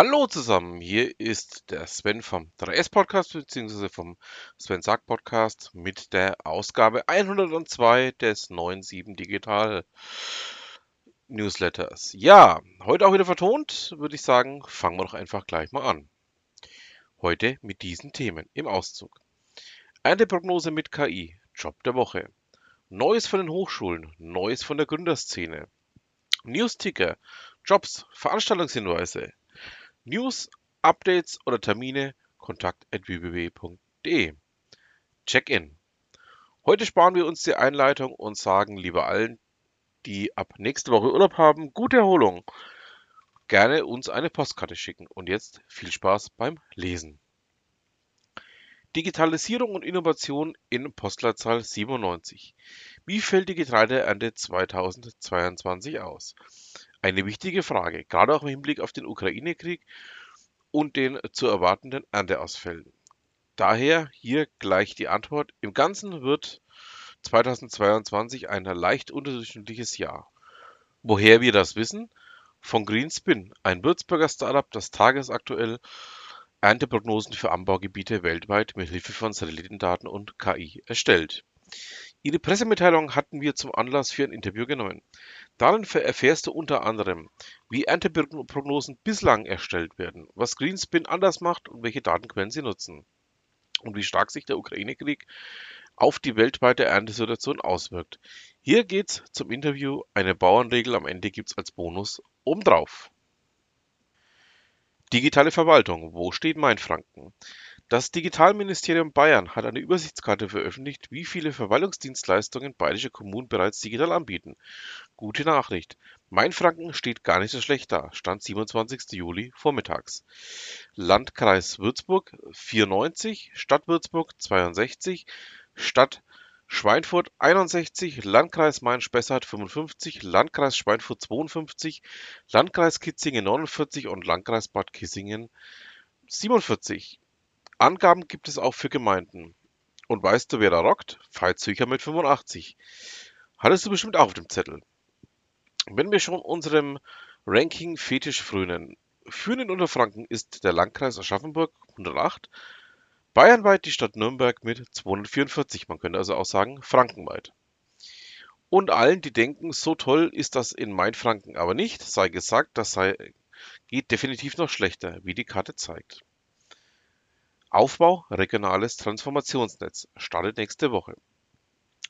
Hallo zusammen, hier ist der Sven vom 3S Podcast bzw. vom Sven Sagt Podcast mit der Ausgabe 102 des 97 Digital Newsletters. Ja, heute auch wieder vertont, würde ich sagen, fangen wir doch einfach gleich mal an. Heute mit diesen Themen im Auszug. Eine Prognose mit KI, Job der Woche. Neues von den Hochschulen, Neues von der Gründerszene. News-Ticker, Jobs, Veranstaltungshinweise. News, Updates oder Termine, kontakt@wbb.de. Check-in. Heute sparen wir uns die Einleitung und sagen lieber allen, die ab nächste Woche Urlaub haben, gute Erholung. Gerne uns eine Postkarte schicken. Und jetzt viel Spaß beim Lesen. Digitalisierung und Innovation in Postleitzahl 97. Wie fällt die Getreideernte 2022 aus? Eine wichtige Frage, gerade auch im Hinblick auf den Ukraine-Krieg und den zu erwartenden Ernteausfällen. Daher hier gleich die Antwort. Im Ganzen wird 2022 ein leicht unterdurchschnittliches Jahr. Woher wir das wissen? Von Greenspin, ein Würzburger Startup, das tagesaktuell Ernteprognosen für Anbaugebiete weltweit mit Hilfe von Satellitendaten und KI erstellt. Ihre Pressemitteilung hatten wir zum Anlass für ein Interview genommen. Darin erfährst du unter anderem, wie Ernteprognosen bislang erstellt werden, was Greenspin anders macht und welche Datenquellen sie nutzen und wie stark sich der Ukraine-Krieg auf die weltweite Erntesituation auswirkt. Hier geht's zum Interview. Eine Bauernregel am Ende gibt's als Bonus obendrauf. Digitale Verwaltung. Wo steht Mainfranken? Das Digitalministerium Bayern hat eine Übersichtskarte veröffentlicht, wie viele Verwaltungsdienstleistungen bayerische Kommunen bereits digital anbieten. Gute Nachricht. Mainfranken steht gar nicht so schlecht da. Stand 27. Juli vormittags. Landkreis Würzburg 94, Stadt Würzburg 62, Stadt Schweinfurt 61, Landkreis Main-Spessart 55, Landkreis Schweinfurt 52, Landkreis Kitzingen 49 und Landkreis Bad Kissingen 47. Angaben gibt es auch für Gemeinden. Und weißt du, wer da rockt? Feizücher mit 85. Hattest du bestimmt auch auf dem Zettel. Wenn wir schon unserem Ranking fetisch frönen. Führend in Unterfranken ist der Landkreis Aschaffenburg 108, bayernweit die Stadt Nürnberg mit 244. Man könnte also auch sagen, frankenweit. Und allen, die denken, so toll ist das in Mainfranken aber nicht, sei gesagt, geht definitiv noch schlechter, wie die Karte zeigt. Aufbau regionales Transformationsnetz startet nächste Woche.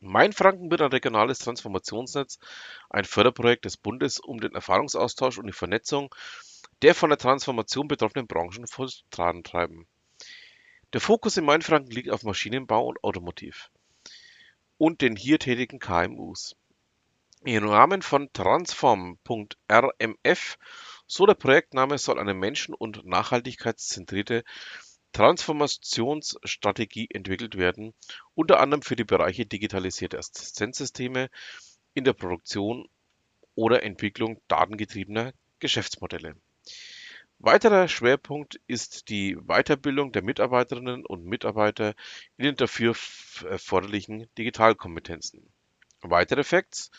Mainfranken wird ein regionales Transformationsnetz, ein Förderprojekt des Bundes, um den Erfahrungsaustausch und die Vernetzung der von der Transformation betroffenen Branchen vorantreiben. Der Fokus in Mainfranken liegt auf Maschinenbau und Automotiv und den hier tätigen KMUs. Im Rahmen von transform.rmf, so der Projektname, soll eine menschen- und nachhaltigkeitszentrierte Transformationsstrategie entwickelt werden, unter anderem für die Bereiche digitalisierte Assistenzsysteme in der Produktion oder Entwicklung datengetriebener Geschäftsmodelle. Weiterer Schwerpunkt ist die Weiterbildung der Mitarbeiterinnen und Mitarbeiter in den dafür erforderlichen Digitalkompetenzen. Weitere Facts: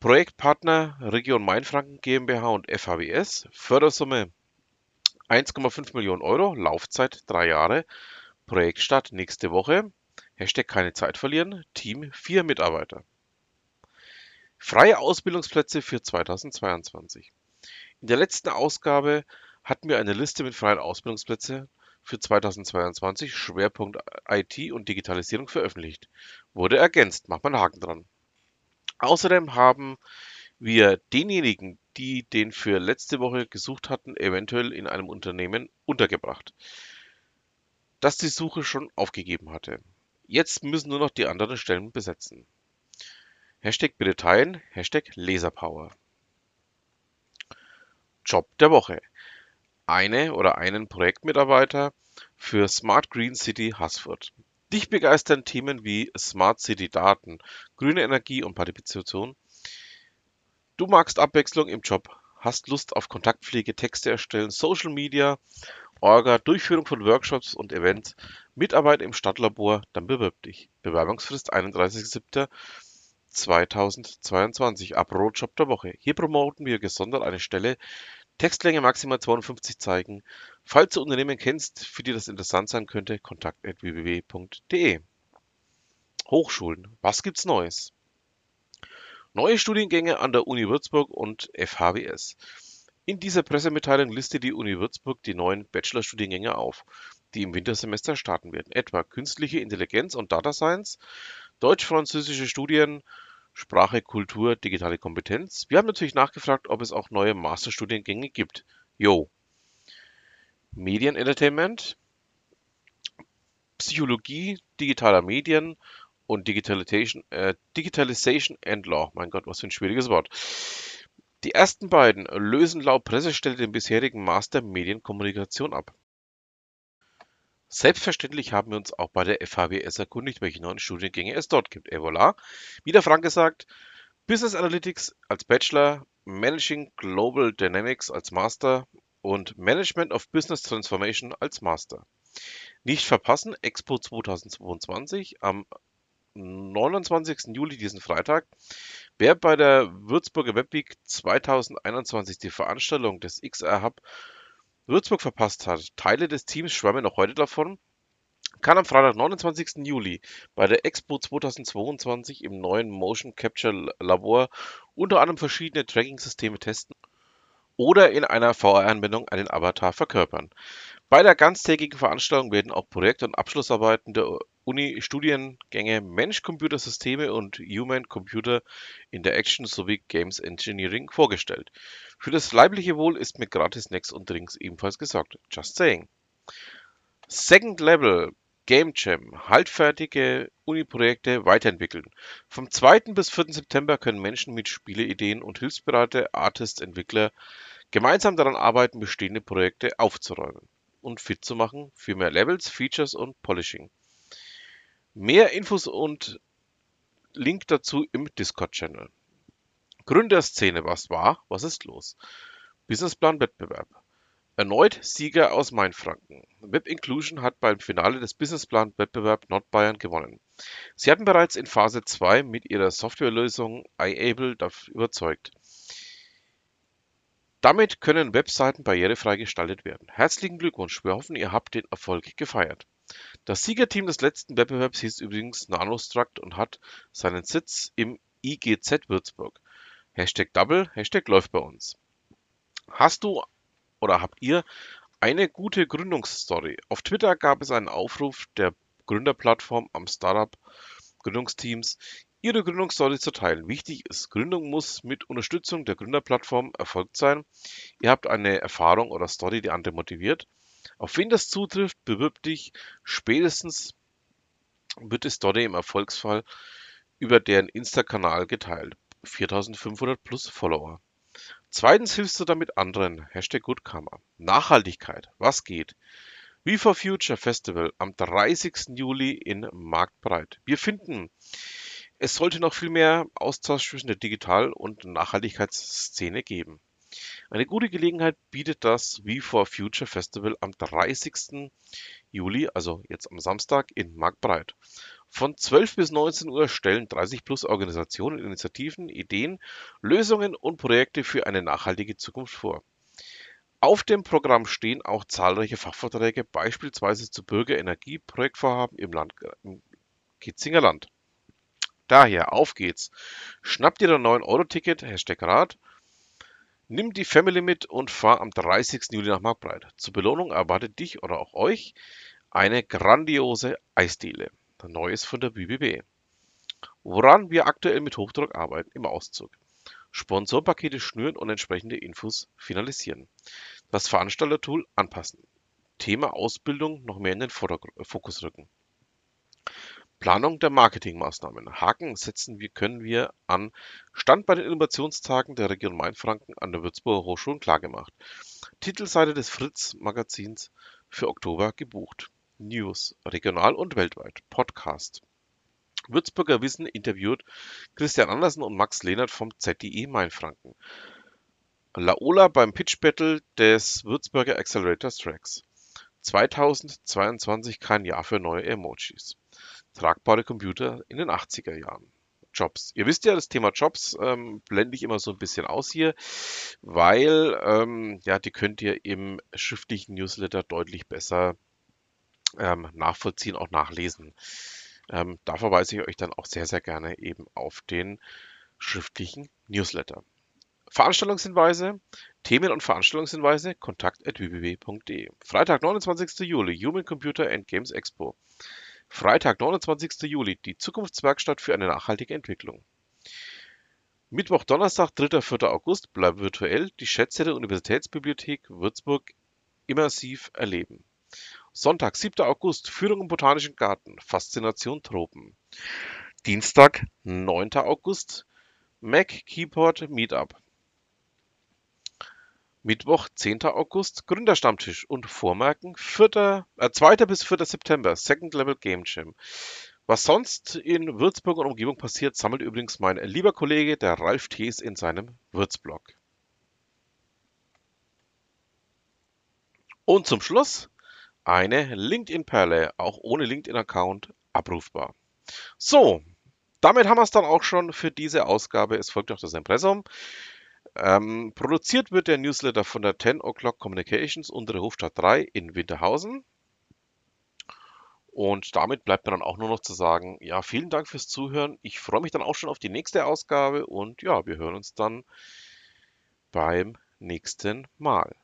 Projektpartner Region Mainfranken GmbH und FHWS, Fördersumme 1,5 Millionen €, Laufzeit 3 Jahre, Projektstart nächste Woche, Hashtag keine Zeit verlieren, Team 4 Mitarbeiter. Freie Ausbildungsplätze für 2022. In der letzten Ausgabe hatten wir eine Liste mit freien Ausbildungsplätzen für 2022, Schwerpunkt IT und Digitalisierung veröffentlicht. Wurde ergänzt, macht man einen Haken dran. Außerdem haben wir denjenigen, die den für letzte Woche gesucht hatten, eventuell in einem Unternehmen untergebracht, das die Suche schon aufgegeben hatte. Jetzt müssen nur noch die anderen Stellen besetzen. Hashtag bitte teilen, Hashtag Laserpower. Job der Woche. Eine oder einen Projektmitarbeiter für Smart Green City Haßfurt. Dich begeistern Themen wie Smart City Daten, grüne Energie und Partizipation. Du magst Abwechslung im Job, hast Lust auf Kontaktpflege, Texte erstellen, Social Media, Orga, Durchführung von Workshops und Events, Mitarbeit im Stadtlabor, dann bewirb dich. Bewerbungsfrist 31.07.2022 ab Rotjob der Woche. Hier promoten wir gesondert eine Stelle, Textlänge maximal 52 Zeichen. Falls du Unternehmen kennst, für die das interessant sein könnte, kontakt@www.de. Hochschulen. Was gibt's Neues? Neue Studiengänge an der Uni Würzburg und FHWS. In dieser Pressemitteilung listet die Uni Würzburg die neuen Bachelorstudiengänge auf, die im Wintersemester starten werden. Etwa Künstliche Intelligenz und Data Science, Deutsch-Französische Studien, Sprache, Kultur, digitale Kompetenz. Wir haben natürlich nachgefragt, ob es auch neue Masterstudiengänge gibt. Jo. Medien Entertainment, Psychologie, digitaler Medien und Digitalization and Law. Mein Gott, was für ein schwieriges Wort. Die ersten beiden lösen laut Pressestelle den bisherigen Master Medienkommunikation ab. Selbstverständlich haben wir uns auch bei der FHWS erkundigt, welche neuen Studiengänge es dort gibt. Et voilà. Wie der Frank gesagt, Business Analytics als Bachelor, Managing Global Dynamics als Master und Management of Business Transformation als Master. Nicht verpassen, Expo 2022 am 29. Juli, diesen Freitag. Wer bei der Würzburger Webweek 2021 die Veranstaltung des XR Hub Würzburg verpasst hat, Teile des Teams schwärmen noch heute davon, kann am Freitag, 29. Juli bei der Expo 2022 im neuen Motion Capture Labor unter anderem verschiedene Tracking-Systeme testen oder in einer VR-Anwendung einen Avatar verkörpern. Bei der ganztägigen Veranstaltung werden auch Projekt- und Abschlussarbeiten der Uni Studiengänge Mensch-Computer-Systeme und Human-Computer-Interaction sowie Games Engineering vorgestellt. Für das leibliche Wohl ist mit gratis Snacks und Drinks ebenfalls gesorgt. Just saying. Second Level Game Jam. Haltfertige Uni-Projekte weiterentwickeln. Vom 2. bis 4. September können Menschen mit Spieleideen und hilfsbereite Artists, Entwickler gemeinsam daran arbeiten, bestehende Projekte aufzuräumen und fit zu machen für mehr Levels, Features und Polishing. Mehr Infos und Link dazu im Discord-Channel. Gründerszene, was war, was ist los? Businessplan-Wettbewerb. Erneut Sieger aus Mainfranken. WebInclusion hat beim Finale des Businessplan-Wettbewerbs Nordbayern gewonnen. Sie hatten bereits in Phase 2 mit ihrer Softwarelösung iAble überzeugt. Damit können Webseiten barrierefrei gestaltet werden. Herzlichen Glückwunsch, wir hoffen, ihr habt den Erfolg gefeiert. Das Siegerteam des letzten Wettbewerbs hieß übrigens Nanostruct und hat seinen Sitz im IGZ Würzburg. #Double, #läuft bei uns. Hast du oder habt ihr eine gute Gründungsstory? Auf Twitter gab es einen Aufruf der Gründerplattform am Startup Gründungsteams, ihre Gründungsstory zu teilen. Wichtig ist, Gründung muss mit Unterstützung der Gründerplattform erfolgt sein. Ihr habt eine Erfahrung oder Story, die andere motiviert. Auf wen das zutrifft, bewirb dich. Spätestens wird die Story im Erfolgsfall über deren Insta-Kanal geteilt. 4500 plus Follower. Zweitens hilfst du damit anderen. #GoodKarma. Nachhaltigkeit. Was geht? WeForFuture Festival am 30. Juli in Marktbreit. Wir finden, es sollte noch viel mehr Austausch zwischen der Digital- und Nachhaltigkeitsszene geben. Eine gute Gelegenheit bietet das WeForFuture Festival am 30. Juli, also jetzt am Samstag, in Marktbreit. Von 12 bis 19 Uhr stellen 30 plus Organisationen, Initiativen, Ideen, Lösungen und Projekte für eine nachhaltige Zukunft vor. Auf dem Programm stehen auch zahlreiche Fachvorträge, beispielsweise zu Bürgerenergie-Projektvorhaben im Kitzinger Land. Daher, auf geht's! Schnapp dir dein 9-Euro-Ticket, #Rad. Nimm die Family mit und fahr am 30. Juli nach Marktbreit. Zur Belohnung erwartet dich oder auch euch eine grandiose Eisdiele. Neues von der BBB. Woran wir aktuell mit Hochdruck arbeiten im Auszug. Sponsorpakete schnüren und entsprechende Infos finalisieren. Das Veranstaltertool anpassen. Thema Ausbildung noch mehr in den Fokus rücken. Planung der Marketingmaßnahmen. Haken setzen können wir an. Stand bei den Innovationstagen der Region Mainfranken an der Würzburger Hochschule klargemacht. Titelseite des FRITZ!-Magazins für Oktober gebucht. News. Regional und weltweit. Podcast. Würzburger Wissen interviewt Christian Andersen und Max Lehnert vom ZDF Mainfranken. Laola beim Pitch Battle des Würzburger Accelerator Tracks. 2022 kein Jahr für neue Emojis. Tragbare Computer in den 80er Jahren. Jobs. Ihr wisst ja, das Thema Jobs blende ich immer so ein bisschen aus hier, weil ja, die könnt ihr im schriftlichen Newsletter deutlich besser nachvollziehen, auch nachlesen. Da verweise ich euch dann auch sehr, sehr gerne eben auf den schriftlichen Newsletter. Veranstaltungshinweise, Themen und Veranstaltungshinweise, kontakt@wbb.de. Freitag, 29. Juli, Human Computer and Games Expo. Freitag, 29. Juli, die Zukunftswerkstatt für eine nachhaltige Entwicklung. Mittwoch, Donnerstag, 3. 4. August, bleib virtuell, die Schätze der Universitätsbibliothek Würzburg immersiv erleben. Sonntag, 7. August, Führung im Botanischen Garten, Faszination Tropen. Dienstag, 9. August, Mac Keyboard Meetup. Mittwoch, 10. August, Gründerstammtisch und Vormerken, 2. bis 4. September, Second Level Game Jam. Was sonst in Würzburg und Umgebung passiert, sammelt übrigens mein lieber Kollege, der Ralf Thees, in seinem Würzblog. Und zum Schluss eine LinkedIn-Perle, auch ohne LinkedIn-Account, abrufbar. So, damit haben wir es dann auch schon für diese Ausgabe. Es folgt noch das Impressum. Produziert wird der Newsletter von der 10 O'clock Communications, untere Hofstadt 3 in Winterhausen. Und damit bleibt mir dann auch nur noch zu sagen, ja, vielen Dank fürs Zuhören. Ich freue mich dann auch schon auf die nächste Ausgabe und ja, wir hören uns dann beim nächsten Mal.